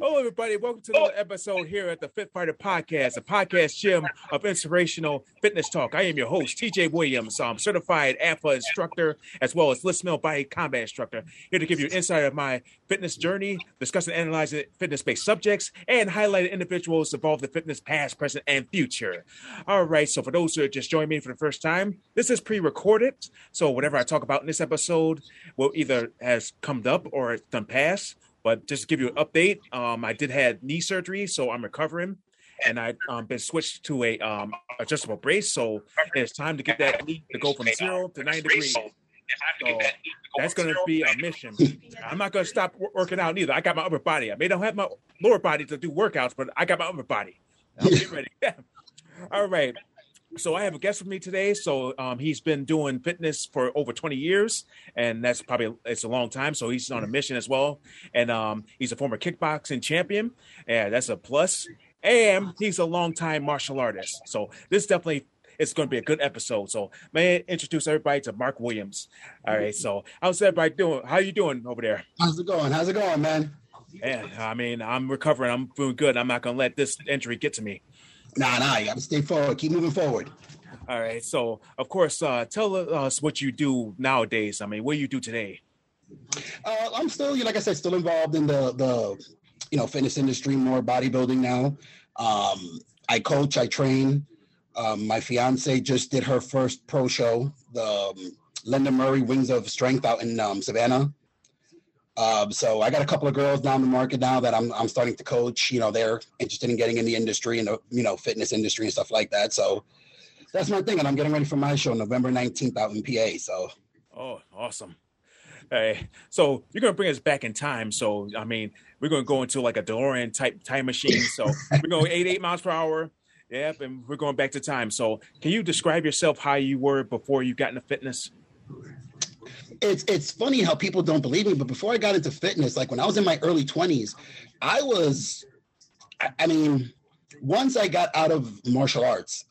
Hello, everybody. Welcome to another episode here at the Fit Fighter Podcast, a podcast gym of inspirational fitness talk. I am your host, TJ Williams, certified AFAA instructor, as well as Les Mills body combat instructor, here to give you insight of my fitness journey, discuss and analyze fitness-based subjects, and highlight individuals involved in fitness past, present, and future. All right, so for those who are just joining me for the first time, this is pre-recorded, so whatever I talk about in this episode will either has come up or it's done past. But just to give you an update, I did have knee surgery, so I'm recovering, and I've been switched to a adjustable brace. So it's time to get that knee to go from 0 to 9 degrees. So that's going to be a mission. I'm not going to stop working out either. I got my upper body. I may not have my lower body to do workouts, but I got my upper body. I'll get ready. All right. So I have a guest with me today. So he's been doing fitness for over 20 years, and that's probably it's a long time. So he's on a mission as well, and he's a former kickboxing champion. Yeah, that's a plus. And he's a longtime martial artist. So this definitely is going to be a good episode. So may I introduce everybody to Mark Williams. All right. So how's everybody doing? How you doing over there? How's it going? How's it going, man? And I mean, I'm recovering. I'm feeling good. I'm not going to let this injury get to me. Nah, you got to stay forward. Keep moving forward. All right. So, of course, tell us what you do nowadays. I mean, what do you do today? I'm still, like I said, still involved in the fitness industry, more bodybuilding now. I coach, I train. My fiance just did her first pro show, the Linda Murray Wings of Strength out in Savannah. So I got a couple of girls down the market now that I'm starting to coach. They're interested in getting in the industry and the fitness industry and stuff like that. So that's my thing, and I'm getting ready for my show November 19th out in PA. So awesome! Hey, so you're gonna bring us back in time. So I mean, we're gonna go into like a DeLorean type time machine. So we're going 88 miles per hour. Yep, and we're going back to time. So can you describe yourself how you were before you got into fitness? It's funny how people don't believe me, but before I got into fitness, like when I was in my early 20s, once I got out of martial arts,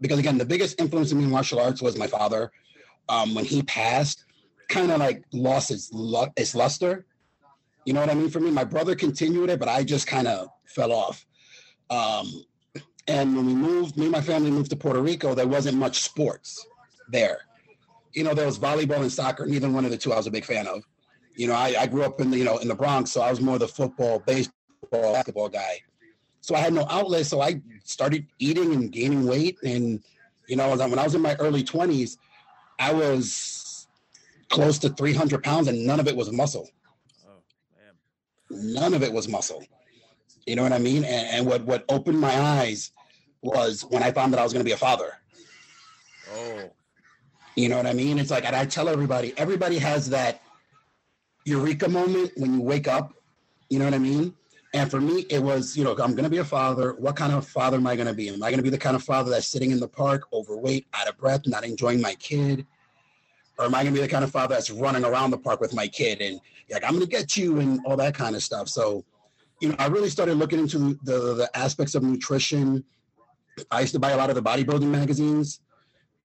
because again, the biggest influence in me in martial arts was my father. When he passed, kind of like lost its luster. You know what I mean? For me, my brother continued it, but I just kind of fell off. And when we moved, me and my family moved to Puerto Rico, there wasn't much sports there. There was volleyball and soccer. Neither one of the two I was a big fan of. I grew up in the, in the Bronx, so I was more the football, baseball, basketball guy. So I had no outlet, so I started eating and gaining weight. And, when I was in my early 20s, I was close to 300 pounds, and none of it was muscle. Oh, man. None of it was muscle. You know what I mean? And what opened my eyes was when I found that I was going to be a father. Oh, you know what I mean? It's like, and I tell everybody has that eureka moment when you wake up, you know what I mean? And for me, it was, I'm going to be a father. What kind of father am I going to be? Am I going to be the kind of father that's sitting in the park, overweight, out of breath, not enjoying my kid? Or am I going to be the kind of father that's running around the park with my kid and like, I'm going to get you and all that kind of stuff. So, I really started looking into the aspects of nutrition. I used to buy a lot of the bodybuilding magazines.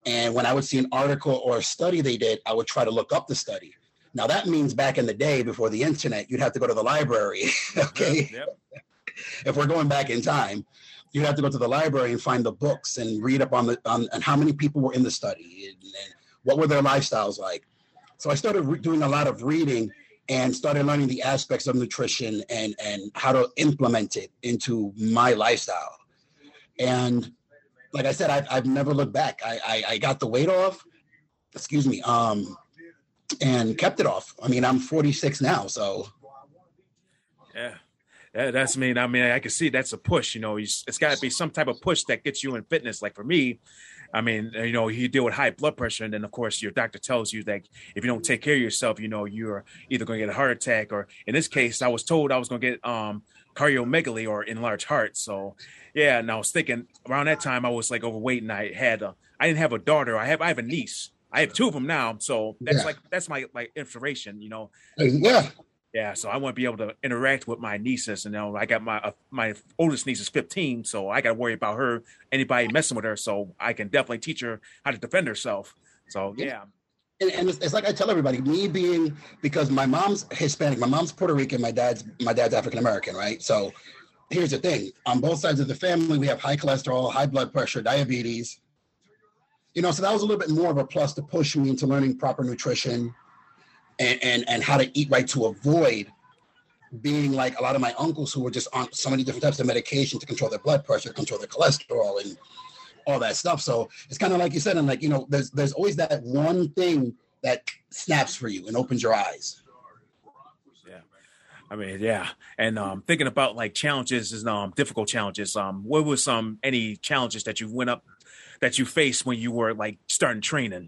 And when I would see an article or a study they did, I would try to look up the study. Now, that means back in the day before the internet, you'd have to go to the library, okay? Yep. If we're going back in time, you'd have to go to the library and find the books and read up on and how many people were in the study and what were their lifestyles like. So I started doing a lot of reading and started learning the aspects of nutrition and how to implement it into my lifestyle. And like I said, I've never looked back. I got the weight off, and kept it off. I mean, I'm 46 now, so. Yeah. That's mean. I mean, I can see that's a push. You know, it's got to be some type of push that gets you in fitness. Like for me, I mean, you know, you deal with high blood pressure, and then of course your doctor tells you that if you don't take care of yourself, you know, you're either going to get a heart attack, or in this case, I was told I was going to get cardiomegaly or enlarged heart. So yeah, and I was thinking around that time I was like overweight, and I didn't have a daughter. I have a niece. I have two of them now. So that's that's my inspiration, you know? Yeah. Yeah. So I want to be able to interact with my nieces, and you know, I got my oldest niece is 15. So I got to worry about her, anybody messing with her. So I can definitely teach her how to defend herself. So, yeah. And it's like I tell everybody, because my mom's Hispanic, my mom's Puerto Rican, my dad's African-American. Right. So here's the thing, on both sides of the family, we have high cholesterol, high blood pressure, diabetes. You know, so that was a little bit more of a plus to push me into learning proper nutrition and how to eat right to avoid being like a lot of my uncles who were just on so many different types of medication to control their blood pressure, control their cholesterol and all that stuff. So it's kind of like you said, and like, you know, there's always that one thing that snaps for you and opens your eyes. I mean, yeah. And thinking about like challenges and difficult challenges, what was any challenges that you went up that you faced when you were like starting training?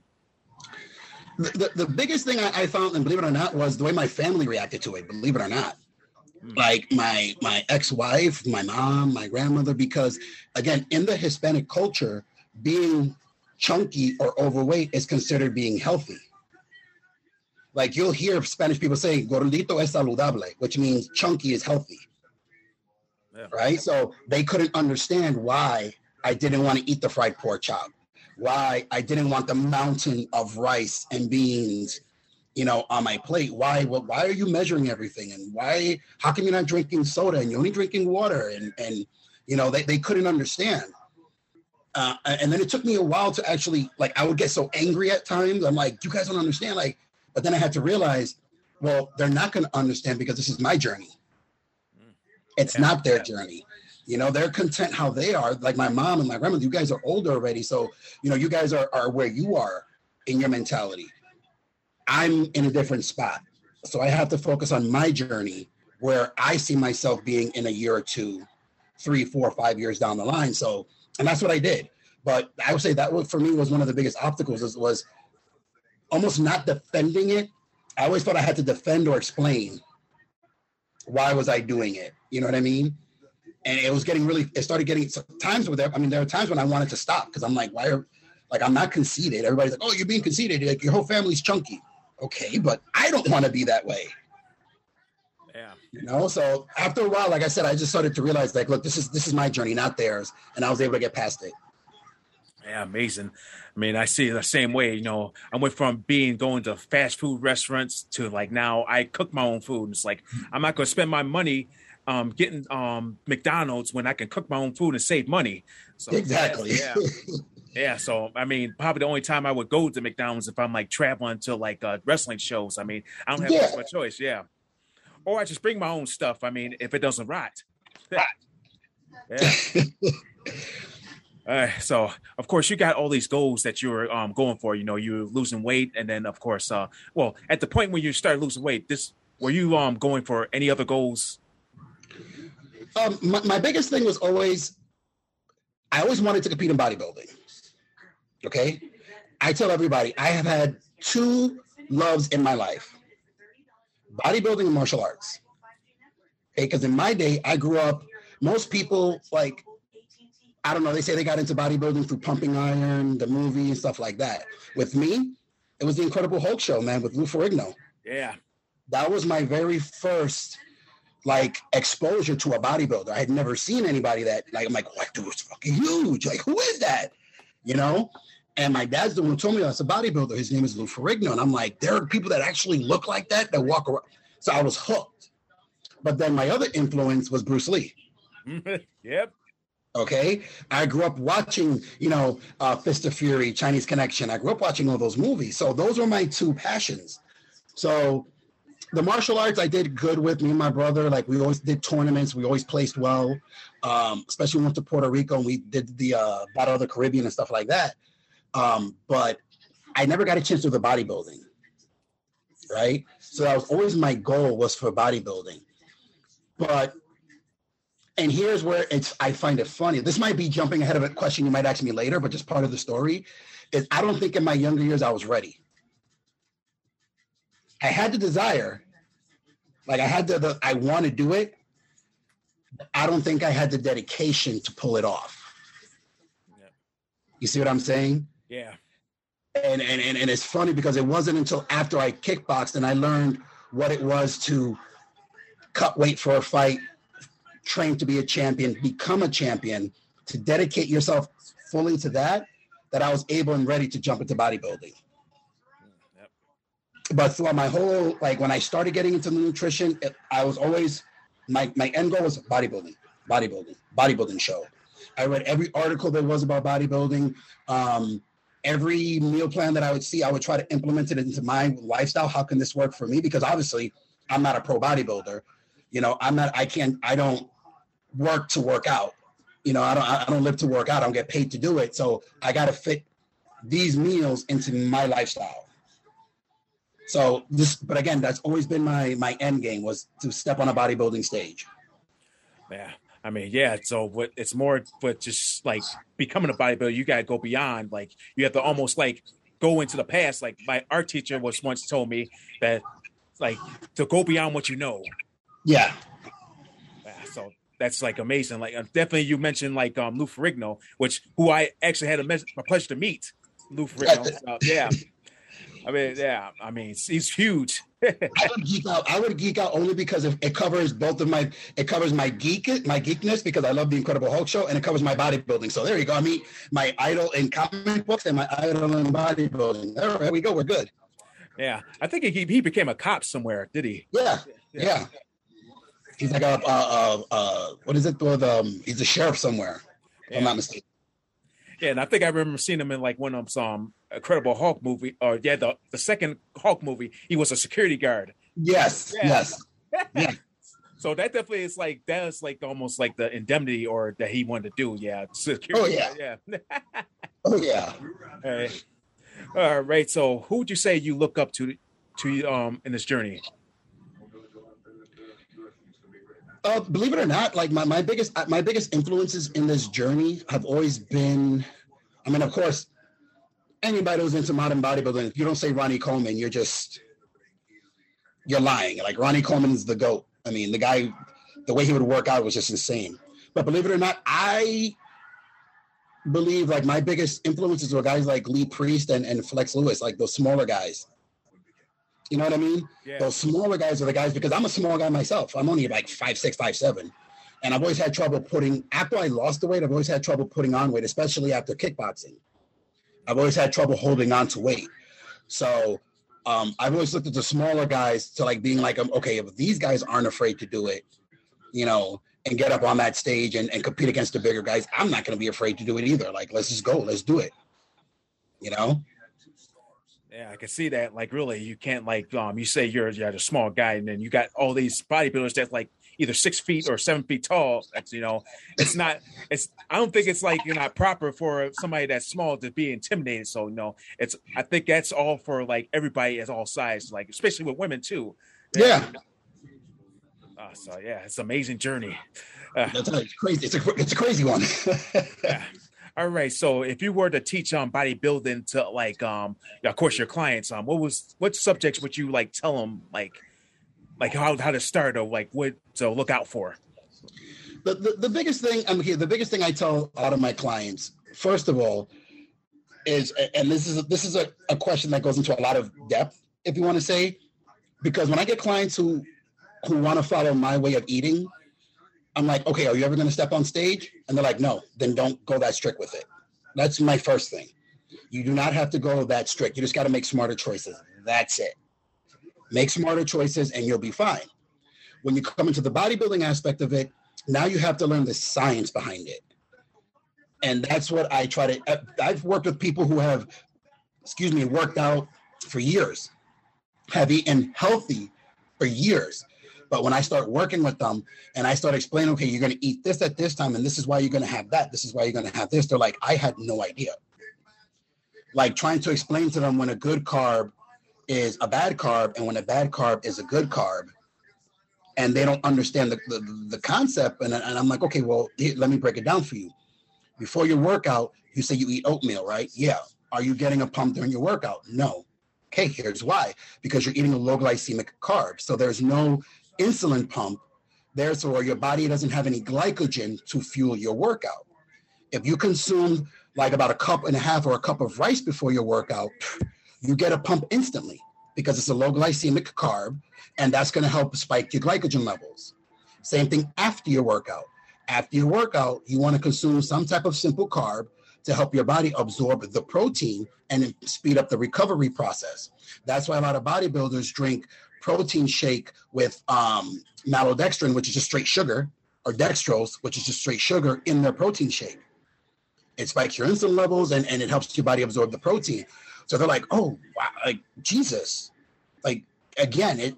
The biggest thing I found, and believe it or not, was the way my family reacted to it, believe it or not. Like my ex-wife, my mom, my grandmother, because again, in the Hispanic culture, being chunky or overweight is considered being healthy. Like you'll hear Spanish people saying, gordito es saludable, which means chunky is healthy, right? So they couldn't understand why I didn't want to eat the fried pork chop, why I didn't want the mountain of rice and beans, you know, on my plate. Why are you measuring everything? And how come you're not drinking soda and you're only drinking water? And you know, they couldn't understand. And then it took me a while to actually, like, I would get so angry at times. I'm like, you guys don't understand. Like, but then I had to realize, well, they're not going to understand because this is my journey. It's not their journey. You know, they're content how they are. Like my mom and my grandmother, you guys are older already. So, you know, you guys are where you are in your mentality. I'm in a different spot. So I have to focus on my journey where I see myself being in a year or two, 3, 4, 5 years down the line. So, and that's what I did. But I would say that for me was one of the biggest obstacles was almost not defending it. I always thought I had to defend or explain why was I doing it. You know what I mean? And it started getting times where there were times when I wanted to stop because I'm like, I'm not conceited. Everybody's like, oh, you're being conceited. Like, your whole family's chunky. Okay, but I don't want to be that way. Yeah. You know, so after a while, like I said, I just started to realize, like, look, this is my journey, not theirs. And I was able to get past it. Yeah, amazing. I mean, I see it the same way, you know, I went from going to fast food restaurants to like now I cook my own food. And it's like, I'm not going to spend my money getting McDonald's when I can cook my own food and save money. So, exactly. Yeah. So, I mean, probably the only time I would go to McDonald's if I'm like traveling to like wrestling shows. I mean, I don't have much of a choice. Yeah. Or I just bring my own stuff. I mean, if it doesn't rot. Yeah. All right. So, of course, you got all these goals that you're going for. You know, you're losing weight. And then, of course, well, at the point when you start losing weight, were you going for any other goals? My biggest thing was I always wanted to compete in bodybuilding. Okay. I tell everybody I have had two loves in my life, bodybuilding and martial arts. Okay. Cause in my day, I grew up, most people like, I don't know. They say they got into bodybuilding through Pumping Iron, the movie and stuff like that. With me, it was the Incredible Hulk show, man, with Lou Ferrigno. Yeah. That was my very first like exposure to a bodybuilder. I had never seen anybody that like, I'm like, what dude, it's fucking huge. Like, who is that? You know? And my dad's the one who told me that's a bodybuilder. His name is Lou Ferrigno. And I'm like, there are people that actually look like that, that walk around. So I was hooked. But then my other influence was Bruce Lee. Yep. Okay. I grew up watching, you know, Fist of Fury, Chinese Connection. I grew up watching all those movies. So those were my two passions. So the martial arts I did good with, me and my brother. Like, we always did tournaments. We always placed well, especially when we went to Puerto Rico and we did the Battle of the Caribbean and stuff like that. But I never got a chance to do the bodybuilding, right? So that was always my goal, was for bodybuilding. But And here's where I find it funny. This might be jumping ahead of a question you might ask me later, but just part of the story is I don't think in my younger years I was ready. I had the desire, like I had the I want to do it. But I don't think I had the dedication to pull it off. Yeah. You see what I'm saying? Yeah. And it's funny because it wasn't until after I kickboxed and I learned what it was to cut weight for a fight, train to be a champion, become a champion, to dedicate yourself fully to that, that I was able and ready to jump into bodybuilding. Yep. But throughout my whole, like when I started getting into nutrition, I was always, my end goal was bodybuilding show. I read every article there was about bodybuilding. Every meal plan that I would see, I would try to implement it into my lifestyle. How can this work for me? Because obviously I'm not a pro bodybuilder. You know, I don't work to work out. You know, I don't live to work out. I don't get paid to do it. So I got to fit these meals into my lifestyle. So but again, that's always been my end game, was to step on a bodybuilding stage. Yeah. I mean, yeah. So what? It's more, but just like becoming a bodybuilder, you gotta go beyond. Like you have to almost like go into the past. Like my art teacher was once told me that, like, to go beyond what you know. Yeah. So that's like amazing. Like definitely, you mentioned like Lou Ferrigno, who I actually had a pleasure to meet. Lou Ferrigno. So, yeah. I mean, yeah. I mean, he's huge. I would geek out only because it covers both of my geekness, because I love the Incredible Hulk show, and it covers my bodybuilding. So there you go. I mean, my idol in comic books and my idol in bodybuilding. There we go. We're good. Yeah, I think he became a cop somewhere, did he? Yeah. He's like he's a sheriff somewhere. Yeah. If I'm not mistaken. Yeah, and I think I remember seeing him in like one of some Incredible Hulk movie, or yeah, the second Hulk movie. He was a security guard. Yes. So that definitely is like, that's like almost like the indemnity or that he wanted to do. Yeah, security. Oh yeah, guard, yeah. Oh yeah. All right. So who would you say you look up to in this journey? Believe it or not, like my biggest influences in this journey have always been, I mean, of course, anybody who's into modern bodybuilding, if you don't say Ronnie Coleman, you're lying. Like Ronnie Coleman is the GOAT. I mean, the guy, the way he would work out was just insane. But believe it or not, I believe like my biggest influences were guys like Lee Priest and Flex Lewis, like those smaller guys. You know what I mean? Yeah. Those smaller guys are the guys, because I'm a small guy myself. I'm only like 5'6", 5'7". And I've always had trouble after I lost the weight, I've always had trouble putting on weight, especially after kickboxing. I've always had trouble holding on to weight. So I've always looked at the smaller guys to like being like, okay, if these guys aren't afraid to do it, you know, and get up on that stage and compete against the bigger guys, I'm not going to be afraid to do it either. Like, let's just go. Let's do it. You know? Yeah, I can see that. Like, really, you can't like you say you're a small guy, and then you got all these bodybuilders that's like either 6 feet or 7 feet tall. That's, you know, I don't think it's like you're not proper for somebody that's small to be intimidated. So you know, I think that's all for like everybody at all sizes, like especially with women too. Yeah. So yeah, it's an amazing journey. That's crazy. It's a crazy one. Yeah. All right. So if you were to teach bodybuilding to like, of course, your clients, what subjects would you like tell them, like how to start, or like what to look out for? The biggest thing I tell out of my clients, first of all, is, and this is a question that goes into a lot of depth, if you want to say, because when I get clients who want to follow my way of eating, I'm like, okay, are you ever going to step on stage? And they're like, no, then don't go that strict with it. That's my first thing. You do not have to go that strict. You just got to make smarter choices. That's it. Make smarter choices and you'll be fine. When you come into the bodybuilding aspect of it, now you have to learn the science behind it. And that's what I try to, I've worked with people who have, worked out for years, have eaten healthy for years. But when I start working with them and I start explaining, okay, you're going to eat this at this time, and this is why you're going to have that, this is why you're going to have this, they're like, I had no idea. Like trying to explain to them when a good carb is a bad carb and when a bad carb is a good carb, and they don't understand the concept. And I'm like, okay, well, let me break it down for you. Before your workout, you say you eat oatmeal, right? Yeah. Are you getting a pump during your workout? No. Okay, here's why. Because you're eating a low glycemic carb. So there's no insulin pump. Therefore, your body doesn't have any glycogen to fuel your workout. If you consume like about a cup and a half or a cup of rice before your workout, you get a pump instantly because it's a low glycemic carb, and that's going to help spike your glycogen levels. Same thing after your workout. After your workout, you want to consume some type of simple carb to help your body absorb the protein and speed up the recovery process. That's why a lot of bodybuilders drink protein shake with maltodextrin, which is just straight sugar, or dextrose, which is just straight sugar, in their protein shake. It spikes your insulin levels, and it helps your body absorb the protein. So they're like, oh, wow, like, Jesus. Like, again,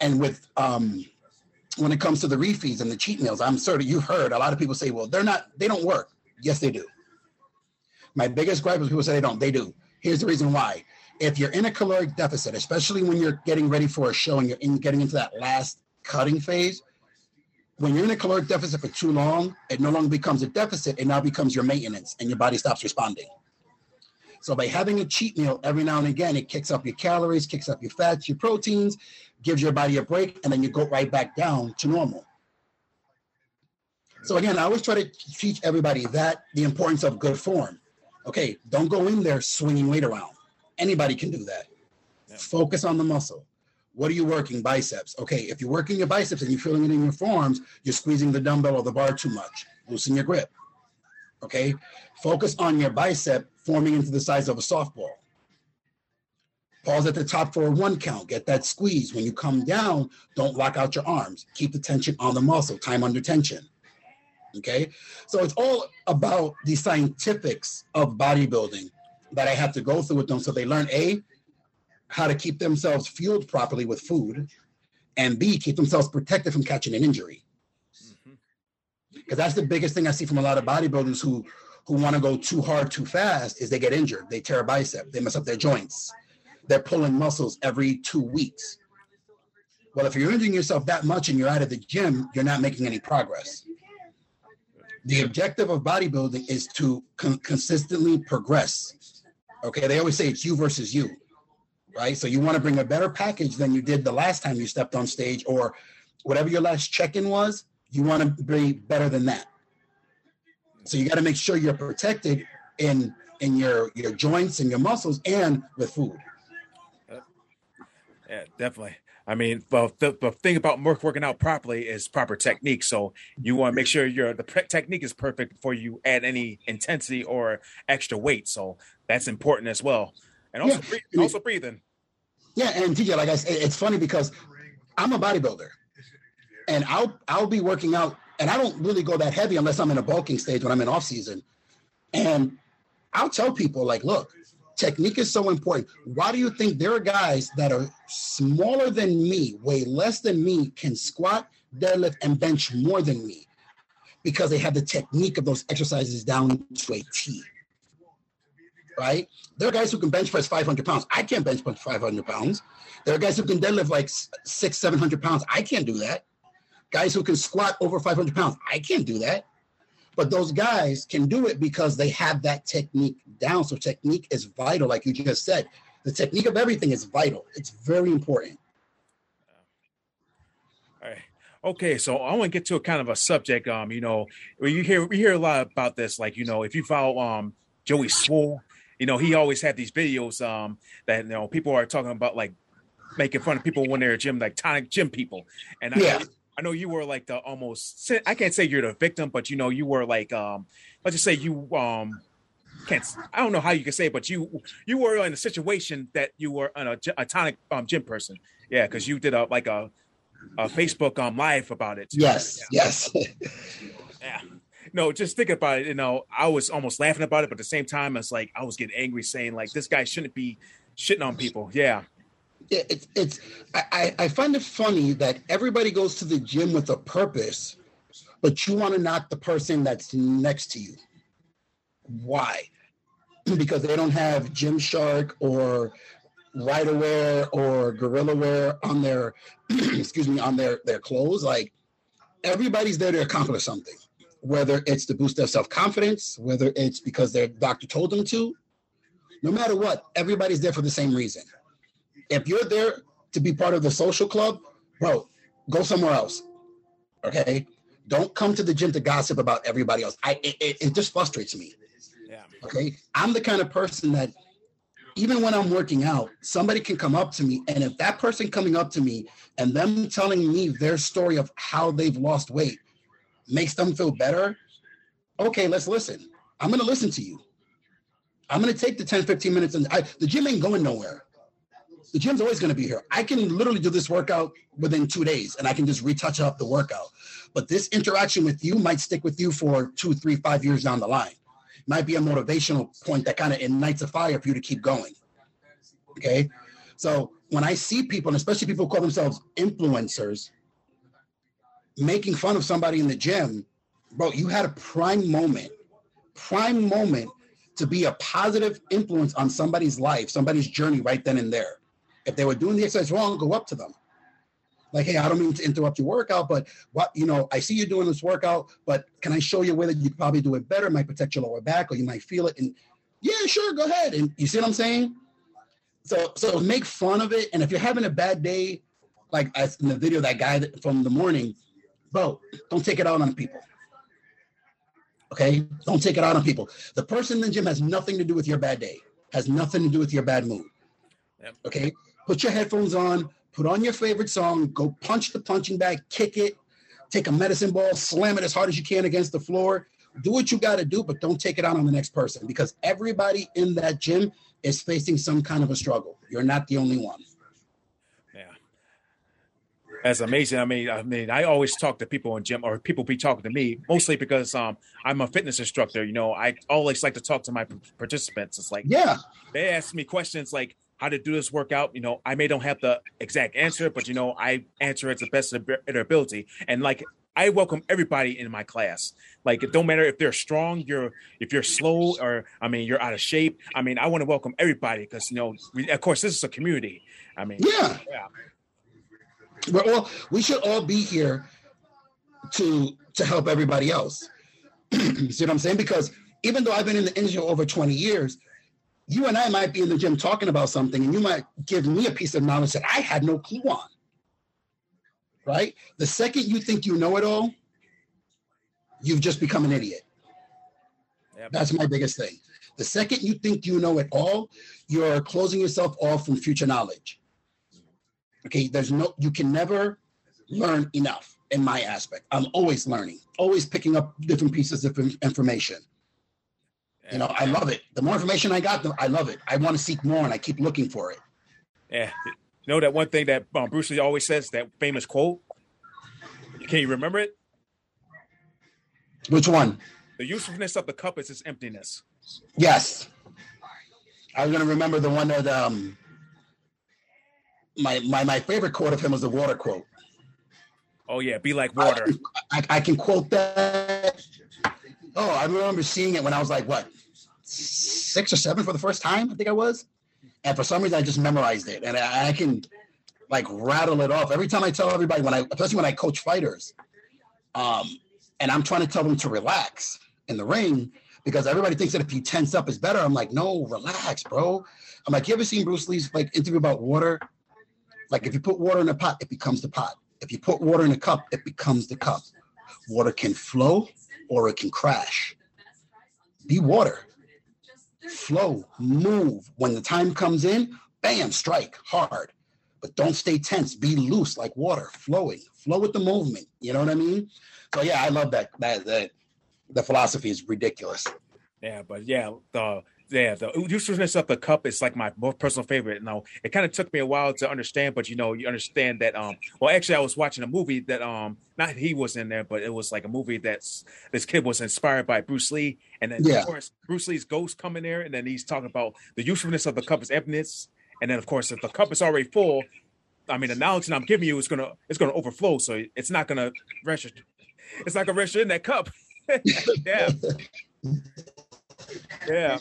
and with when it comes to the refeeds and the cheat meals, I'm certain you've heard a lot of people say, well, they don't work. Yes, they do. My biggest gripe is people say they don't. They do. Here's the reason why. If you're in a caloric deficit, especially when you're getting ready for a show and you're getting into that last cutting phase, when you're in a caloric deficit for too long, it no longer becomes a deficit. It now becomes your maintenance, and your body stops responding. So by having a cheat meal every now and again, it kicks up your calories, kicks up your fats, your proteins, gives your body a break, and then you go right back down to normal. So again, I always try to teach everybody that the importance of good form. Okay, don't go in there swinging weight around. Anybody can do that. Yeah. Focus on the muscle. What are you working? Biceps. Okay, if you're working your biceps and you're feeling it in your forearms, you're squeezing the dumbbell or the bar too much. Loosen your grip. Okay, focus on your bicep forming into the size of a softball. Pause at the top for a 1 count. Get that squeeze. When you come down, don't lock out your arms. Keep the tension on the muscle. Time under tension. Okay, so it's all about the scientifics of bodybuilding that I have to go through with them so they learn, A, how to keep themselves fueled properly with food, and B, keep themselves protected from catching an injury. Because that's the biggest thing I see from a lot of bodybuilders who want to go too hard, too fast, is they get injured. They tear a bicep. They mess up their joints. They're pulling muscles every 2 weeks. Well, if you're injuring yourself that much and you're out of the gym, you're not making any progress. The objective of bodybuilding is to consistently progress. Okay, they always say it's you versus you, right? So you want to bring a better package than you did the last time you stepped on stage, or whatever your last check-in was, you want to be better than that. So you got to make sure you're protected in your joints and your muscles and with food. Yeah, definitely. I mean, well, the thing about working out properly is proper technique. So you want to make sure the technique is perfect before you add any intensity or extra weight. So that's important as well. And also, also breathing. Yeah, and TJ, like I said, it's funny because I'm a bodybuilder, and I'll be working out, and I don't really go that heavy unless I'm in a bulking stage when I'm in off season. And I'll tell people, like, look, technique is so important. Why do you think there are guys that are smaller than me, weigh less than me, can squat, deadlift, and bench more than me? Because they have the technique of those exercises down to a T, right? There are guys who can bench press 500 pounds. I can't bench press 500 pounds. There are guys who can deadlift like 600-700 pounds. I can't do that. Guys who can squat over 500 pounds. I can't do that. But those guys can do it because they have that technique down. So technique is vital, like you just said. The technique of everything is vital. It's very important. All right. Okay, so I want to get to a kind of a subject. You know, we hear a lot about this. Like, you know, if you follow Joey Swole, you know, he always had these videos that, you know, people are talking about, like, making fun of people when they're at gym, like tonic gym people. And I know you were like the almost, I can't say you're the victim, but you know, you were like, let's just say you I don't know how you can say it, but you were in a situation that you were a tonic gym person. Yeah. Cause you did a Facebook live about it. Yes. Yeah. Yes. Yeah. No, just think about it. You know, I was almost laughing about it, but at the same time, it's like, I was getting angry saying, like, this guy shouldn't be shitting on people. Yeah. I find it funny that everybody goes to the gym with a purpose, but you want to knock the person that's next to you. Why? Because they don't have Gymshark or Riderwear or Gorillawear on their, excuse me, on their clothes. Like, everybody's there to accomplish something, whether it's to boost their self-confidence, whether it's because their doctor told them to. No matter what, everybody's there for the same reason. If you're there to be part of the social club, bro, go somewhere else, okay? Don't come to the gym to gossip about everybody else. It just frustrates me, okay? I'm the kind of person that even when I'm working out, somebody can come up to me, and if that person coming up to me and them telling me their story of how they've lost weight makes them feel better, okay, let's listen. I'm going to listen to you. I'm going to take the 10, 15 minutes, and the gym ain't going nowhere. The gym's always going to be here. I can literally do this workout within 2 days, and I can just retouch up the workout. But this interaction with you might stick with you for 2, 3, 5 years down the line. Might be a motivational point that kind of ignites a fire for you to keep going, okay? So when I see people, especially people who call themselves influencers, making fun of somebody in the gym, bro, you had a prime moment to be a positive influence on somebody's life, somebody's journey right then and there. If they were doing the exercise wrong, go up to them. Like, hey, I don't mean to interrupt your workout, but what, you know, I see you doing this workout, but can I show you a way that you could probably do it better? It might protect your lower back, or you might feel it. And yeah, sure, go ahead. And you see what I'm saying? So make fun of it. And if you're having a bad day, like as in the video, that guy from the morning, bro, don't take it out on people. Okay? Don't take it out on people. The person in the gym has nothing to do with your bad day, has nothing to do with your bad mood. Yep. Okay? Put your headphones on. Put on your favorite song, go punch the punching bag, kick it, take a medicine ball, slam it as hard as you can against the floor. Do what you got to do, but don't take it out on the next person, because everybody in that gym is facing some kind of a struggle. You're not the only one. Yeah. That's amazing. I mean, I always talk to people in gym, or people be talking to me, mostly because I'm a fitness instructor. You know, I always like to talk to my participants. It's like, yeah, they ask me questions like, how to do this workout. You know, I may don't have the exact answer, but, you know, I answer it to the best of their ability. And like, I welcome everybody in my class. Like, it don't matter if they're strong, if you're slow, or, I mean, you're out of shape. I mean, I want to welcome everybody because, you know, of course, this is a community. I mean, yeah. Well, we should all be here to help everybody else. See what I'm saying? Because even though I've been in the industry over 20 years, you and I might be in the gym talking about something, and you might give me a piece of knowledge that I had no clue on, right? The second you think you know it all, you've just become an idiot. Yep. That's my biggest thing. The second you think you know it all, you're closing yourself off from future knowledge. Okay, you can never learn enough in my aspect. I'm always learning, always picking up different pieces of information. You know, I love it. The more information I got, I love it. I want to seek more, and I keep looking for it. Yeah. You know that one thing that Bruce Lee always says, that famous quote? Can you remember it? Which one? The usefulness of the cup is its emptiness. Yes. I'm going to remember the one that my favorite quote of him was the water quote. Oh, yeah. Be like water. I can quote that. Oh, I remember seeing it when I was like, what, 6 or 7 for the first time, I think I was. And for some reason, I just memorized it. And I can, like, rattle it off. Every time I tell everybody, especially when I coach fighters, and I'm trying to tell them to relax in the ring, because everybody thinks that if you tense up, it's better. I'm like, no, relax, bro. I'm like, you ever seen Bruce Lee's, like, interview about water? Like, if you put water in a pot, it becomes the pot. If you put water in a cup, it becomes the cup. Water can flow, or it can crash. Be water. Flow, move. When the time comes in, bam, strike hard. But don't stay tense. Be loose like water, flowing. Flow with the movement. You know what I mean? So yeah, I love that. The philosophy is ridiculous. Yeah, but yeah, the usefulness of the cup is like my most personal favorite. Now, it kind of took me a while to understand, but you know, you understand that. Well, actually, I was watching a movie that not he was in there, but it was like a movie that's this kid was inspired by Bruce Lee, and then of course Bruce Lee's ghost come in there, and then he's talking about the usefulness of the cup is emptiness, and then of course if the cup is already full, I mean the knowledge that I'm giving you is gonna overflow, so it's not gonna register in that cup. Yeah. Yeah.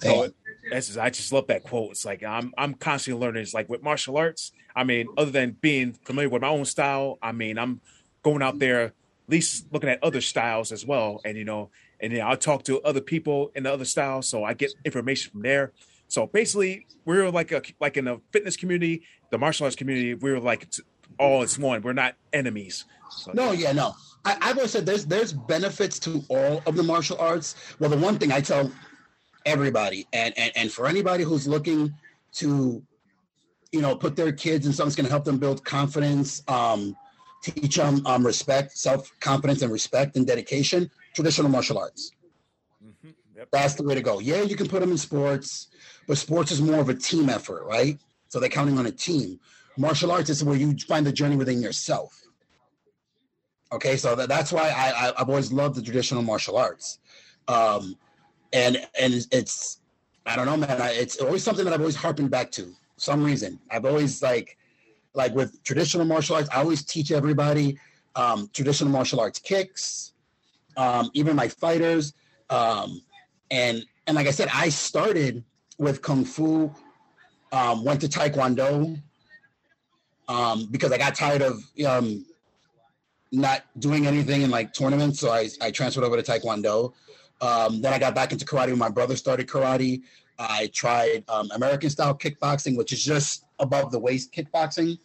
So I just love that quote. It's like I'm constantly learning. It's like with martial arts, I mean, other than being familiar with my own style, I mean, I'm going out there at least looking at other styles as well. And, you know, and then I'll talk to other people in the other styles. So I get information from there. So basically we're like in the fitness community, the martial arts community, we're like all it's one. We're not enemies. So, no, yeah, no. I've always said there's benefits to all of the martial arts. Well, the one thing I tell everybody and for anybody who's looking to, you know, put their kids in something that's going to help them build confidence, teach them respect, self-confidence and respect and dedication, traditional martial arts. Mm-hmm. Yep. That's the way to go. Yeah, you can put them in sports, but sports is more of a team effort, right? So they're counting on a team. Martial arts is where you find the journey within yourself. Okay, so that's why I've always loved the traditional martial arts. And it's, I don't know, man, it's always something that I've always harpened back to for some reason. I've always like with traditional martial arts, I always teach everybody traditional martial arts kicks, even my fighters. And like I said, I started with Kung Fu, went to Taekwondo because I got tired of not doing anything in like tournaments. So I transferred over to Taekwondo. Then I got back into karate when my brother started karate. I tried American style kickboxing, which is just above the waist kickboxing.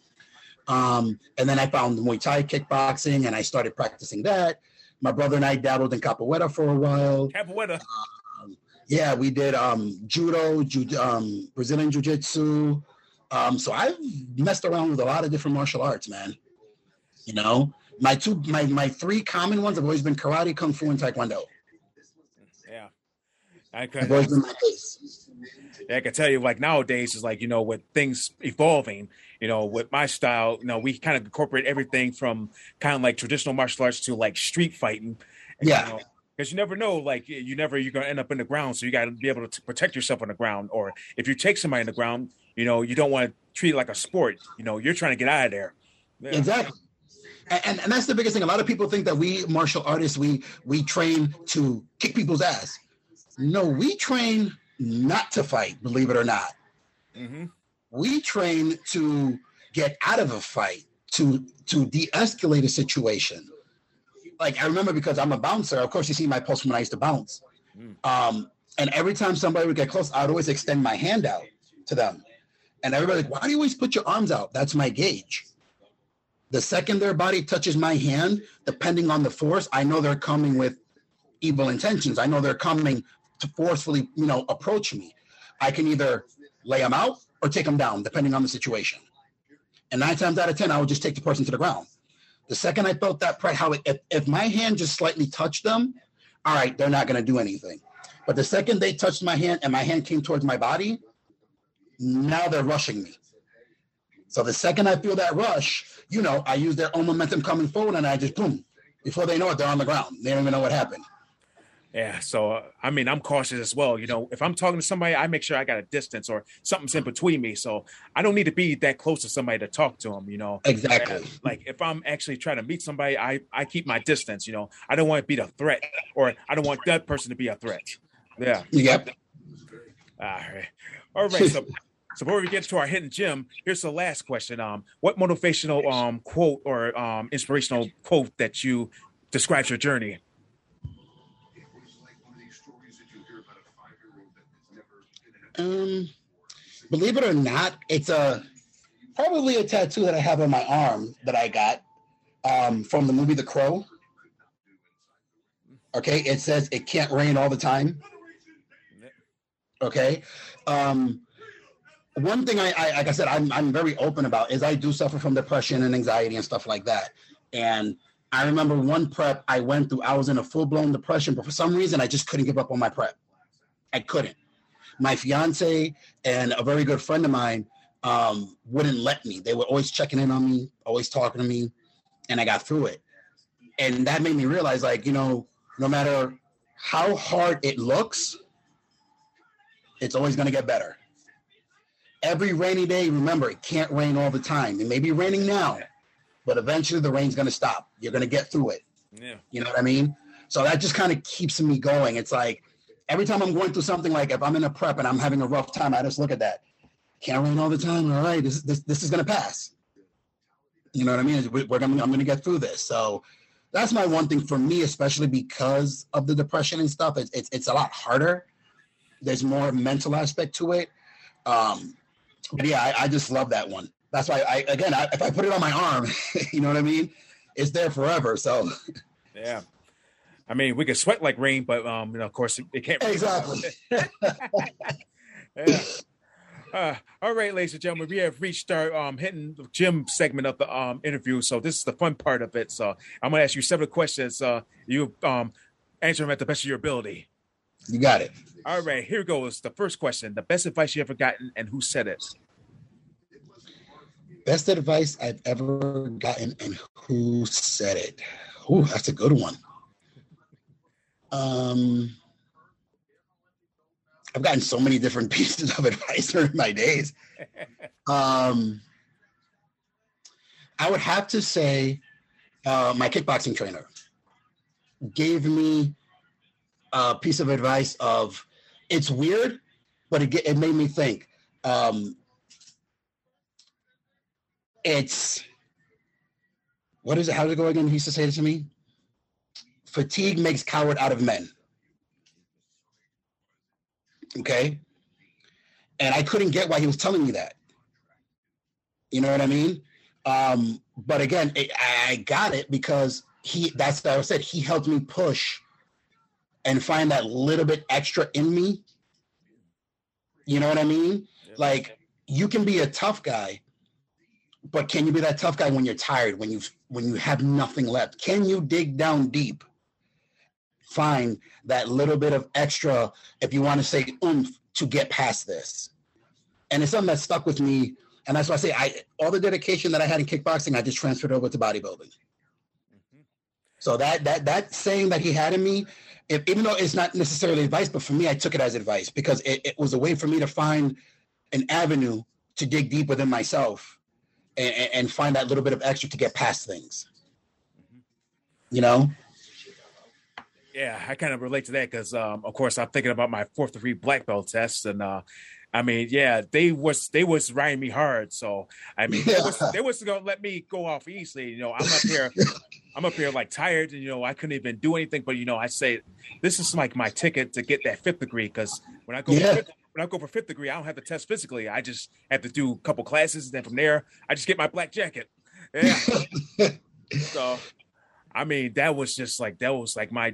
And then I found Muay Thai kickboxing and I started practicing that. My brother and I dabbled in capoeira for a while. Capoeira. Yeah, we did judo, Brazilian jiu-jitsu. So I've messed around with a lot of different martial arts, man. You know, my three common ones have always been karate, kung fu, and taekwondo. Yeah. I can tell you, like, nowadays is like, you know, with things evolving, you know, with my style, you know, we kind of incorporate everything from kind of like traditional martial arts to like street fighting. And, yeah. You know, because you never know, like, you're going to end up in the ground. So you got to be able to protect yourself on the ground. Or if you take somebody in the ground, you know, you don't want to treat it like a sport. You know, you're trying to get out of there. Yeah. Exactly. And that's the biggest thing. A lot of people think that we martial artists, we train to kick people's ass. No, we train not to fight, believe it or not. Mm-hmm. We train to get out of a fight, to de-escalate a situation. Like, I remember because I'm a bouncer, of course, you see my post when I used to bounce. And every time somebody would get close, I'd always extend my hand out to them. And everybody's like, why do you always put your arms out? That's my gauge. The second their body touches my hand, depending on the force, I know they're coming with evil intentions. I know they're coming to forcefully, you know, approach me. I can either lay them out or take them down, depending on the situation. And 9 times out of 10, I would just take the person to the ground. The second I felt that, if my hand just slightly touched them, all right, they're not going to do anything. But the second they touched my hand and my hand came towards my body, now they're rushing me. So the second I feel that rush, you know, I use their own momentum coming forward and I just, boom, before they know it, they're on the ground. They don't even know what happened. Yeah. So, I mean, I'm cautious as well. You know, if I'm talking to somebody, I make sure I got a distance or something's in between me. So I don't need to be that close to somebody to talk to them, you know. Exactly. And, like, if I'm actually trying to meet somebody, I keep my distance, you know. I don't want to be the threat or I don't want that person to be a threat. Yeah. Yep. All right. All right. So before we get to our hidden gem, here's the last question. What motivational quote or inspirational quote that you describes your journey? Believe it or not, it's probably a tattoo that I have on my arm that I got from the movie The Crow. Okay, it says it can't rain all the time. Okay. One thing I like I said, I'm very open about is I do suffer from depression and anxiety and stuff like that. And I remember one prep I went through, I was in a full-blown depression, but for some reason, I just couldn't give up on my prep. I couldn't. My fiance and a very good friend of mine wouldn't let me. They were always checking in on me, always talking to me, and I got through it. And that made me realize, like, you know, no matter how hard it looks, it's always going to get better. Every rainy day, remember, it can't rain all the time. It may be raining now, but eventually the rain's going to stop. You're going to get through it. Yeah. You know what I mean? So that just kind of keeps me going. It's like every time I'm going through something, like if I'm in a prep and I'm having a rough time, I just look at that. Can't rain all the time. All right, this is going to pass. You know what I mean? I'm going to get through this. So that's my one thing for me, especially because of the depression and stuff. It's a lot harder. There's more mental aspect to it. But yeah, I just love that one. That's why I if I put it on my arm, you know what I mean? It's there forever. So yeah. I mean, we can sweat like rain, but you know, of course, it can't rain. Exactly. Yeah. All right, ladies and gentlemen, we have reached our hitting the gym segment of the interview. So this is the fun part of it. So I'm going to ask you several questions. You answer them at the best of your ability. You got it. All right, here goes the first question: the best advice you ever gotten, and who said it? Best advice I've ever gotten, and who said it? Ooh, that's a good one. I've gotten so many different pieces of advice during my days. I would have to say my kickboxing trainer gave me a piece of advice of, it's weird, but it made me think. What is it? How does it go again? He used to say it to me. Fatigue makes coward out of men. Okay? And I couldn't get why he was telling me that. You know what I mean? But again, I got it because that's what I said. He helped me push and find that little bit extra in me. You know what I mean? Like, you can be a tough guy, but can you be that tough guy when you're tired, when you have nothing left? Can you dig down deep? Find that little bit of extra, if you want to say oomph, to get past this. And it's something that stuck with me. And that's why I say all the dedication that I had in kickboxing, I just transferred over to bodybuilding. Mm-hmm. So that saying that he had in me, even though it's not necessarily advice, but for me, I took it as advice because it was a way for me to find an avenue to dig deep within myself and find that little bit of extra to get past things. Mm-hmm. You know? Yeah, I kind of relate to that because, of course, I'm thinking about my fourth degree black belt test, and I mean, yeah, they was riding me hard. So I mean, they was gonna let me go off easily. You know, I'm up here like tired, and you know, I couldn't even do anything. But you know, I say this is like my ticket to get that fifth degree because when I go for fifth degree, I don't have to test physically. I just have to do a couple classes, and then from there, I just get my black jacket. Yeah, so. I mean, that was like my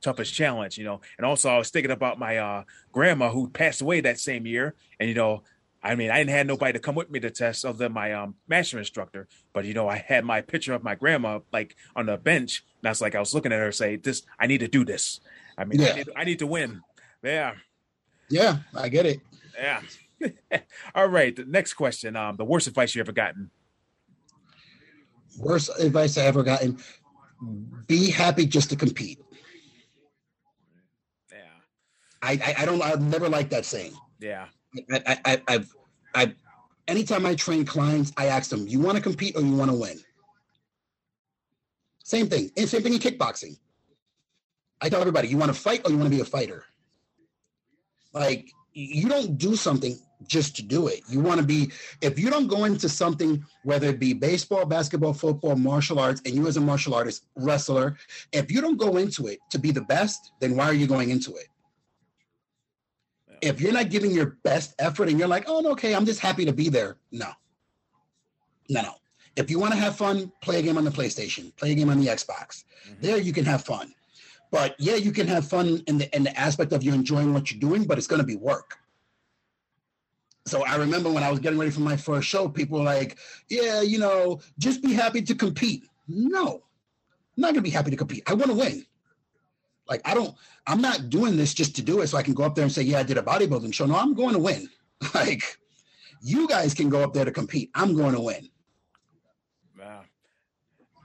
toughest challenge, you know. And also, I was thinking about my grandma who passed away that same year. And, you know, I mean, I didn't have nobody to come with me to test other than my master instructor. But, you know, I had my picture of my grandma, like, on the bench. And I was looking at her and say, I need to do this. I mean, yeah. I need to win. Yeah. Yeah, I get it. Yeah. All right. The next question. The worst advice you ever gotten. Worst advice I ever gotten. Be happy just to compete. Yeah, I've never liked that saying. Yeah, I've anytime I train clients, I ask them, you want to compete or you want to win? Same thing. And same thing in kickboxing. I tell everybody, you want to fight or you want to be a fighter? Like, you don't do something just to do it. You want to be, if you don't go into something, whether it be baseball, basketball, football, martial arts, and you as a martial artist, wrestler, if you don't go into it to be the best, then why are you going into it? No. If you're not giving your best effort and you're like, oh, okay, I'm just happy to be there. No. If you want to have fun, play a game on the PlayStation, play a game on the Xbox. Mm-hmm. There you can have fun. But yeah, you can have fun in the aspect of you enjoying what you're doing, but it's going to be work. So I remember when I was getting ready for my first show, people were like, yeah, you know, just be happy to compete. No, I'm not going to be happy to compete. I want to win. Like, I'm not doing this just to do it so I can go up there and say, yeah, I did a bodybuilding show. No, I'm going to win. Like, you guys can go up there to compete. I'm going to win. Wow.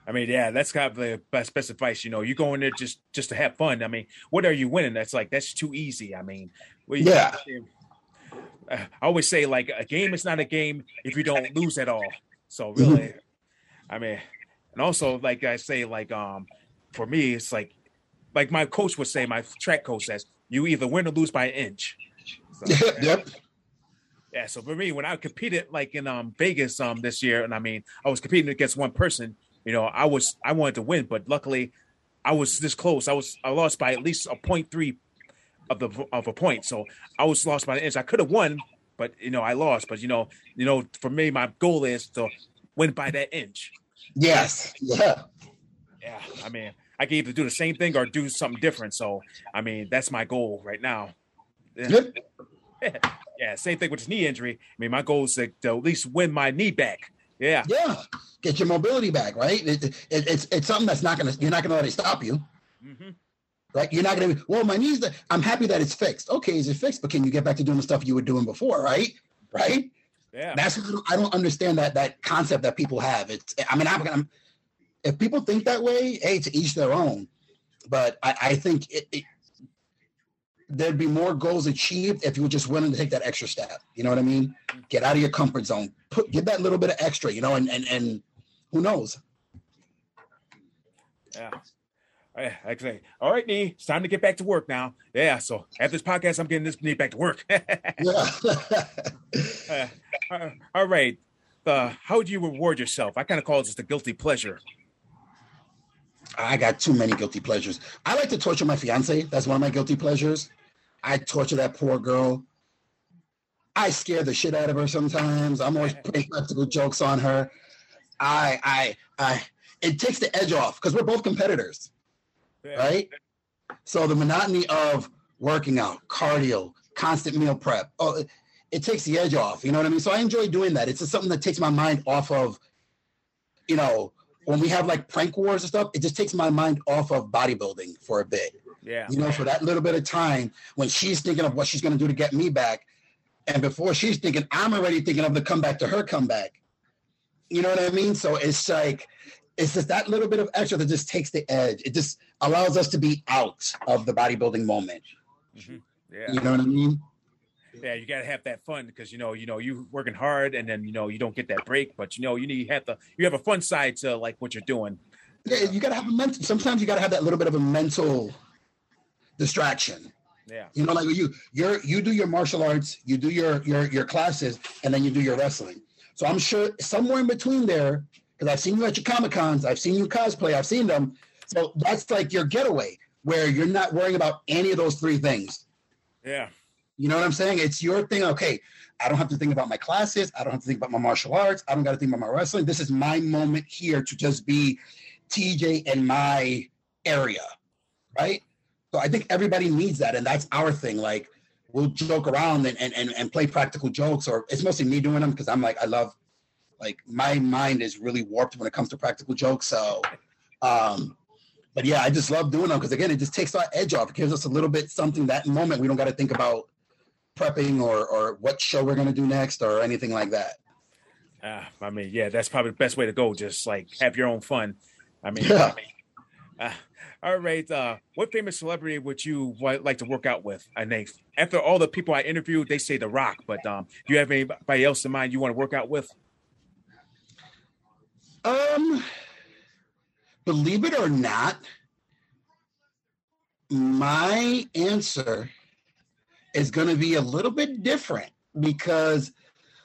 I mean, yeah, that's kind of the best advice. You know, you go in there just to have fun. I mean, what are you winning? That's too easy. I mean, yeah. I always say, like, a game is not a game if you don't lose at all. So really, mm-hmm. I mean, and also, like I say, like, for me, it's like my coach would say, my track coach says, you either win or lose by an inch. So, yep. Yeah. So for me, when I competed like in Vegas this year, and I mean, I was competing against one person. You know, I wanted to win, but luckily, I was this close. I lost by at least a 0.3 of a point. So I was lost by an inch. I could have won, but you know, I lost. But you know, for me, my goal is to win by that inch. Yes. Yeah. Yeah. I mean, I can either do the same thing or do something different. So I mean, that's my goal right now. Yep. Yeah. Same thing with this knee injury. I mean, my goal is to at least win my knee back. Yeah. Yeah. Get your mobility back, right? It's something that's not gonna, you're not gonna let it stop you. Mm-hmm. Right? You're not gonna be, well, my knees, I'm happy that it's fixed. Okay, is it fixed? But can you get back to doing the stuff you were doing before, right? Right? Yeah. That's what I don't understand that concept that people have. It's, I mean, if people think that way, hey, to each their own. But I think there'd be more goals achieved if you were just willing to take that extra step. You know what I mean? Get out of your comfort zone. Get that little bit of extra, you know, and who knows? Yeah. All right, all right, knee, it's time to get back to work now. Yeah, so after this podcast, I'm getting this knee back to work. Yeah. All right. How would you reward yourself? I kind of call this the guilty pleasure. I got too many guilty pleasures. I like to torture my fiance. That's one of my guilty pleasures. I torture that poor girl. I scare the shit out of her sometimes. I'm always putting practical jokes on her. It takes the edge off because we're both competitors, right? So the monotony of working out, cardio, constant meal prep, it takes the edge off. You know what I mean? So I enjoy doing that. It's just something that takes my mind off of, you know, when we have like prank wars and stuff, it just takes my mind off of bodybuilding for a bit. Yeah. You know, for that little bit of time when she's thinking of what she's going to do to get me back. And before she's thinking, I'm already thinking of the comeback to her comeback. You know what I mean? So it's like, it's just that little bit of extra that just takes the edge. It just allows us to be out of the bodybuilding moment. Mm-hmm. Yeah. You know what I mean? Yeah, you gotta have that fun because you know, you working hard and then you know you don't get that break, but you know, you have a fun side to like what you're doing. Yeah, you gotta have sometimes you gotta have that little bit of a mental distraction. Yeah. You know, like you do your martial arts, you do your classes, and then you do your wrestling. So I'm sure somewhere in between there, because I've seen you at your Comic-Cons, I've seen you cosplay, I've seen them. So that's like your getaway where you're not worrying about any of those three things. Yeah. You know what I'm saying? It's your thing. Okay, I don't have to think about my classes. I don't have to think about my martial arts. I don't got to think about my wrestling. This is my moment here to just be TJ and my area, right? So I think everybody needs that, and that's our thing. Like, we'll joke around and play practical jokes, or it's mostly me doing them because I'm like, I love, like, my mind is really warped when it comes to practical jokes. So, but yeah, I just love doing them because, again, it just takes our edge off. It gives us a little bit something, that moment we don't got to think about prepping or what show we're going to do next or anything like that. I mean, yeah, that's probably the best way to go. Just like have your own fun. I mean, yeah. All right. What famous celebrity would you like to work out with? I think after all the people I interviewed, they say The Rock, but do you have anybody else in mind you want to work out with? Believe it or not, my answer is going to be a little bit different because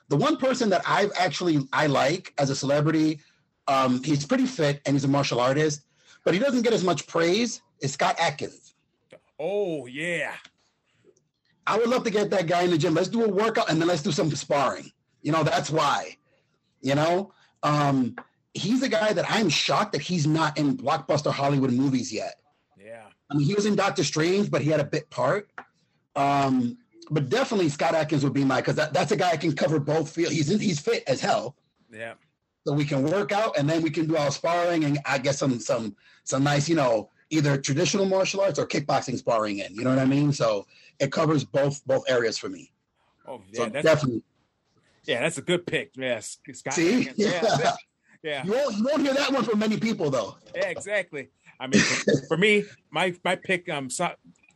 the one person that I like as a celebrity, he's pretty fit and he's a martial artist, but he doesn't get as much praise, is Scott Adkins. Oh, yeah. I would love to get that guy in the gym. Let's do a workout and then let's do some sparring. You know, that's why, you know, he's a guy that I'm shocked that he's not in blockbuster Hollywood movies yet. Yeah. I mean, he was in Dr. Strange, but he had a bit part. But definitely Scott Adkins would be my, because that's a guy I can cover both fields. He's fit as hell. Yeah. So we can work out and then we can do our sparring and I get some nice, you know, either traditional martial arts or kickboxing sparring in. You know what I mean? So it covers both areas for me. Oh yeah, so definitely. Yeah, that's a good pick. Yes, Scott. See? Adkins. Yeah. Yeah. You won't hear that one from many people though. Yeah, exactly. I mean, for me, my pick.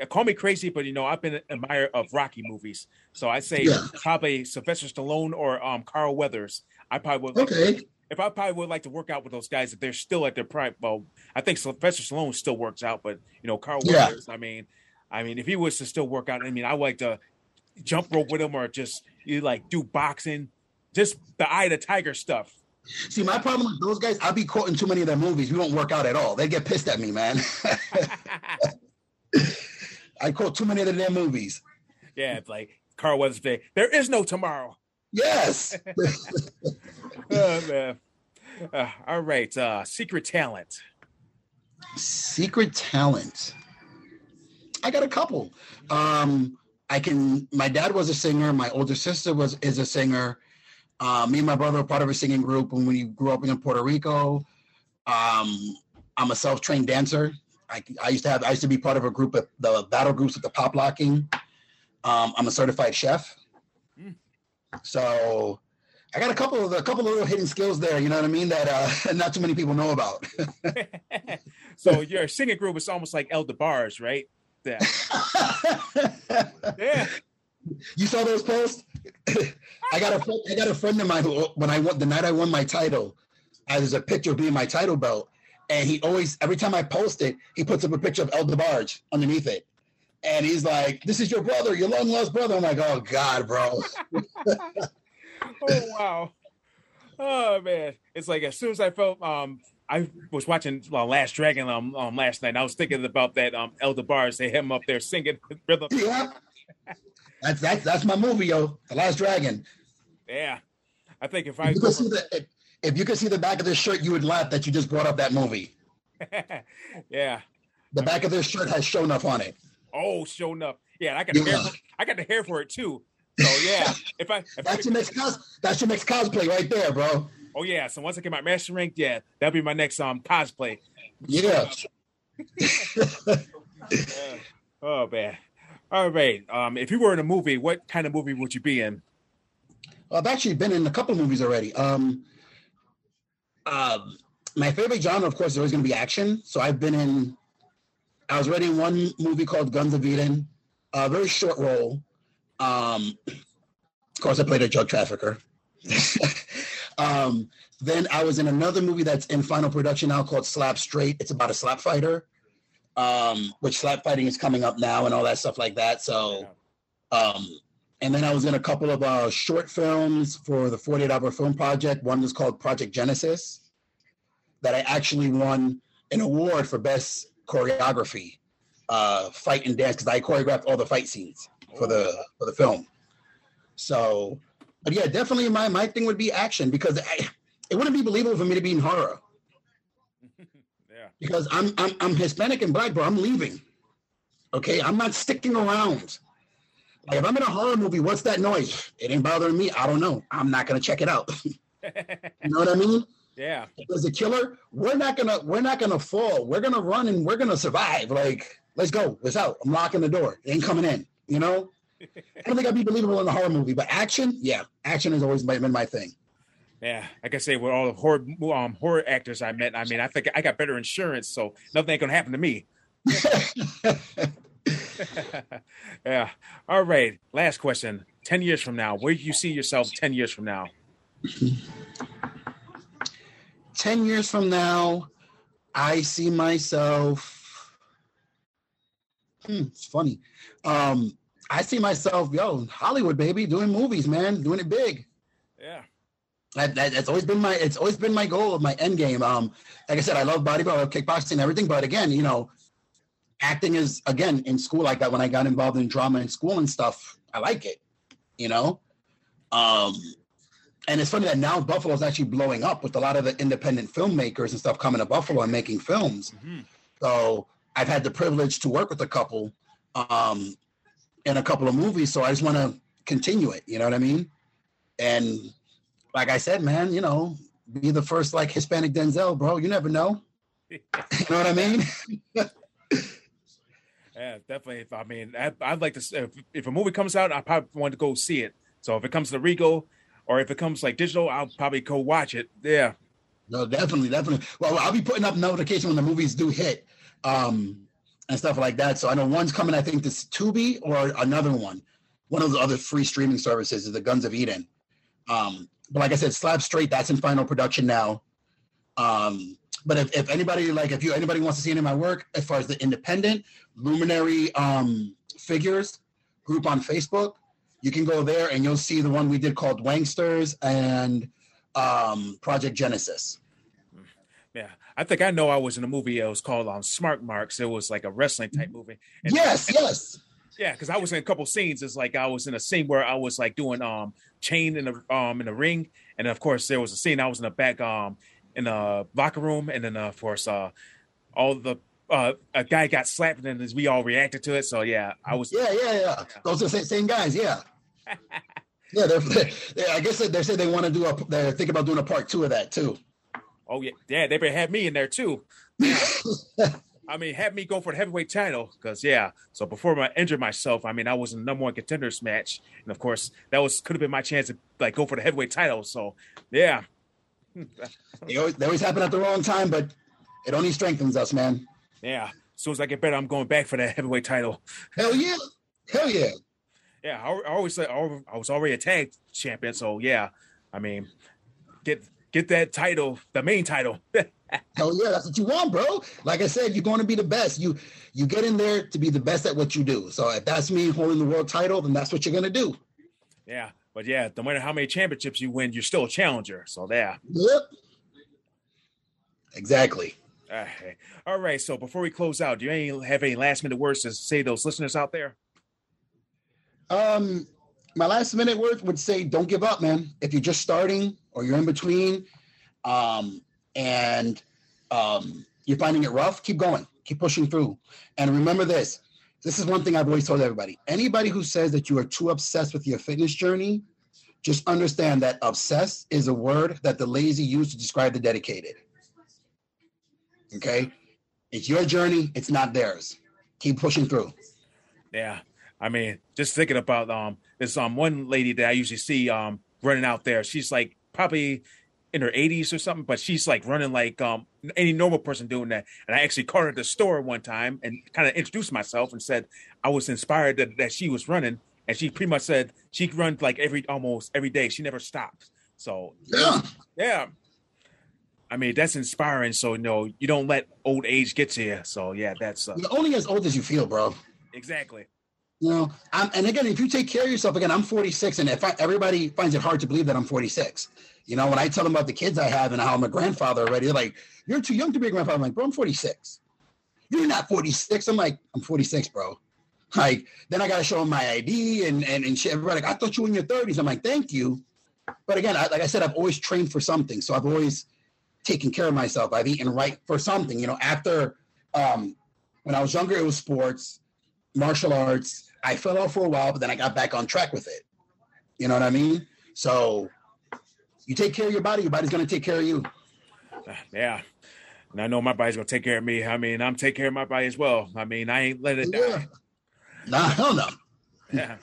Call me crazy, but you know, I've been an admirer of Rocky movies, so I say probably Sylvester Stallone or Carl Weathers. I probably would. Okay. I would like to work out with those guys if they're still at their prime. Well, I think Sylvester Stallone still works out, but you know, Carl Weathers. I mean, I mean, if he was to still work out, I mean, I like to jump rope with him or just like do boxing, just the Eye of the Tiger stuff. See, my problem with those guys, I'll be caught in too many of their movies. We don't work out at all. They get pissed at me, man. I caught too many of their movies. Yeah, it's like Carl Weathers Day. There is no tomorrow. Yes. Oh, man. All right. Secret talent. Secret talent. I got a couple. My dad was a singer. My older sister is a singer. Me and my brother were part of a singing group when we grew up in Puerto Rico. I'm a self-trained dancer. I used to be part of a group of the battle groups with the pop locking. I'm a certified chef. So I got a couple of little hidden skills there, you know what I mean, that not too many people know about. So your singing group is almost like El DeBarge, right? Yeah. Yeah. You saw those posts? I got a friend of mine who, when I won, the night I won my title, there's a picture of me in my title belt, and he always, every time I post it, he puts up a picture of El DeBarge underneath it. And he's like, "This is your brother, your long lost brother." I'm like, "Oh God, bro!" Oh wow! Oh man! It's like as soon as I felt, I was watching Last Dragon last night. And I was thinking about that El DeBarge, they had him up there singing rhythm. Yeah, that's my movie, yo, The Last Dragon. Yeah, I think if you could see the back of this shirt, you would laugh that you just brought up that movie. Yeah, the back of this shirt has show enough on it. Oh, sure enough. Yeah, I got the hair for it too. So yeah, that's your next cosplay right there, bro. Oh yeah. So once I get my master rank, yeah, that'll be my next cosplay. Yeah. Oh man. All right. If you were in a movie, what kind of movie would you be in? Well, I've actually been in a couple of movies already. My favorite genre, of course, is always going to be action. So I was already in one movie called Guns of Eden, a very short role. Of course, I played a drug trafficker. Then I was in another movie that's in final production now called Slap Straight. It's about a slap fighter, which slap fighting is coming up now and all that stuff like that. So, and then I was in a couple of short films for the 48-hour film project. One was called Project Genesis, that I actually won an award for best choreography, fight and dance, because I choreographed all the fight scenes for the film. So, but yeah, definitely my thing would be action, because it wouldn't be believable for me to be in horror. Yeah. Because I'm Hispanic and Black, bro. I'm leaving. Okay, I'm not sticking around. Like if I'm in a horror movie, what's that noise? It ain't bothering me. I don't know. I'm not gonna check it out. You know what I mean? Yeah. As a killer, we're not gonna fall. We're gonna run and we're gonna survive. Like, let's go. Let's out. I'm locking the door. It ain't coming in. You know? I don't think I'd be believable in a horror movie, but action, yeah. Action has always been my thing. Yeah. Like I say, with all the horror actors I met, I mean, I think I got better insurance, so nothing ain't gonna happen to me. Yeah. All right. Last question. 10 years from now, where do you see yourself 10 years from now? 10 years from now, I see myself. It's funny. I see myself, yo, Hollywood, baby, doing movies, man, doing it big. Yeah, that's always been my. It's always been my goal, my end game. Like I said, I love bodybuilding, I love kickboxing, and everything. But again, you know, acting is again in school like that. When I got involved in drama in school and stuff, I like it. You know. And it's funny that now Buffalo is actually blowing up with a lot of the independent filmmakers and stuff coming to Buffalo and making films. Mm-hmm. So I've had the privilege to work with a couple in a couple of movies. So I just want to continue it. You know what I mean? And like I said, man, you know, be the first like Hispanic Denzel, bro. You never know. You know what I mean? Yeah, definitely. I mean, I'd like to, if a movie comes out, I probably want to go see it. So if it comes to Rigo, or if it comes like digital, I'll probably go watch it. Yeah. No, definitely. Well, I'll be putting up notification when the movies do hit and stuff like that. So I know one's coming, I think this Tubi or another one. One of the other free streaming services is the Guns of Eden. But like I said, Slap Straight, that's in final production now. But if anybody, like, if you anybody wants to see any of my work, as far as the independent luminary figures group on Facebook, you can go there and you'll see the one we did called Wangsters and Project Genesis. Yeah, I think I know I was in a movie. It was called Smart Marks. It was like a wrestling type movie. And yes. Yeah, because I was in a couple scenes. It's like I was in a scene where I was like doing chain in the ring, and of course there was a scene I was in the back in the locker room, and then of course all the a guy got slapped, and then we all reacted to it. So yeah, I was. Yeah. Those are the same guys. Yeah. Yeah, I guess they said they want to do they're thinking about doing a part 2 of that too. Oh yeah, they better have me in there too. Yeah. I mean, have me go for the heavyweight title because, yeah. So before I injured myself, I mean, I was in the number one contenders match. And, of course, that could have been my chance to, like, go for the heavyweight title. So, yeah. They always happen at the wrong time, but it only strengthens us, man. Yeah. As soon as I get better, I'm going back for that heavyweight title. Hell, yeah. Hell, yeah. Yeah, I was already a tag champion. So, yeah, I mean, get that title, the main title. Hell yeah, that's what you want, bro. Like I said, you're going to be the best. You get in there to be the best at what you do. So if that's me holding the world title, then that's what you're going to do. Yeah, but yeah, no matter how many championships you win, you're still a challenger. So yeah. Yep. Exactly. All right, so before we close out, do you have any last-minute words to say to those listeners out there? My last-minute words would say don't give up, man. If you're just starting or you're in between, and you're finding it rough, keep going, keep pushing through. And remember this is one thing I've always told everybody. Anybody who says that you are too obsessed with your fitness journey, just understand that obsessed is a word that the lazy use to describe the dedicated. Okay? It's your journey. It's not theirs. Keep pushing through. Yeah. I mean, just thinking about, this, one lady that I usually see, running out there. She's like probably in her 80s or something, but she's like running like any normal person doing that. And I actually caught her at the store one time and kind of introduced myself and said I was inspired that she was running. And she pretty much said she runs like almost every day. She never stops. So yeah. I mean, that's inspiring. So no, you don't let old age get to you. So yeah, that's you're only as old as you feel, bro. Exactly. You know, and again, if you take care of yourself, again, I'm 46, and everybody finds it hard to believe that I'm 46. You know, when I tell them about the kids I have and how I'm a grandfather already, they're like, you're too young to be a grandfather. I'm like, bro, I'm 46. You're not 46. I'm like, I'm 46, bro. Like, then I got to show them my ID and shit. Everybody's like, I thought you were in your 30s. I'm like, thank you. But again, like I said, I've always trained for something. So I've always taken care of myself. I've eaten right for something. You know, after when I was younger, it was sports, martial arts. I fell off for a while, but then I got back on track with it. You know what I mean? So you take care of your body's going to take care of you. Yeah. And I know my body's going to take care of me. I mean, I'm taking care of my body as well. I mean, I ain't letting it die. Nah, hell no. Yeah.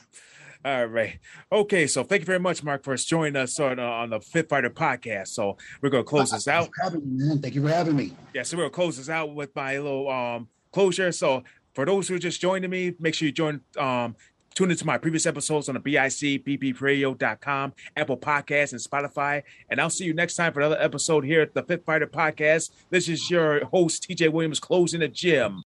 All right. Okay. So thank you very much, Mark, for joining us on the Fit Fighter podcast. So we're going to close this out. Thank you for having me. Yeah. So we're going to close this out with my little closure. So, for those who are just joining me, make sure you tune into my previous episodes on the BICBP-radio.com, Apple Podcasts, and Spotify. And I'll see you next time for another episode here at the Fit Fighter Podcast. This is your host, TJ Williams, closing the gym.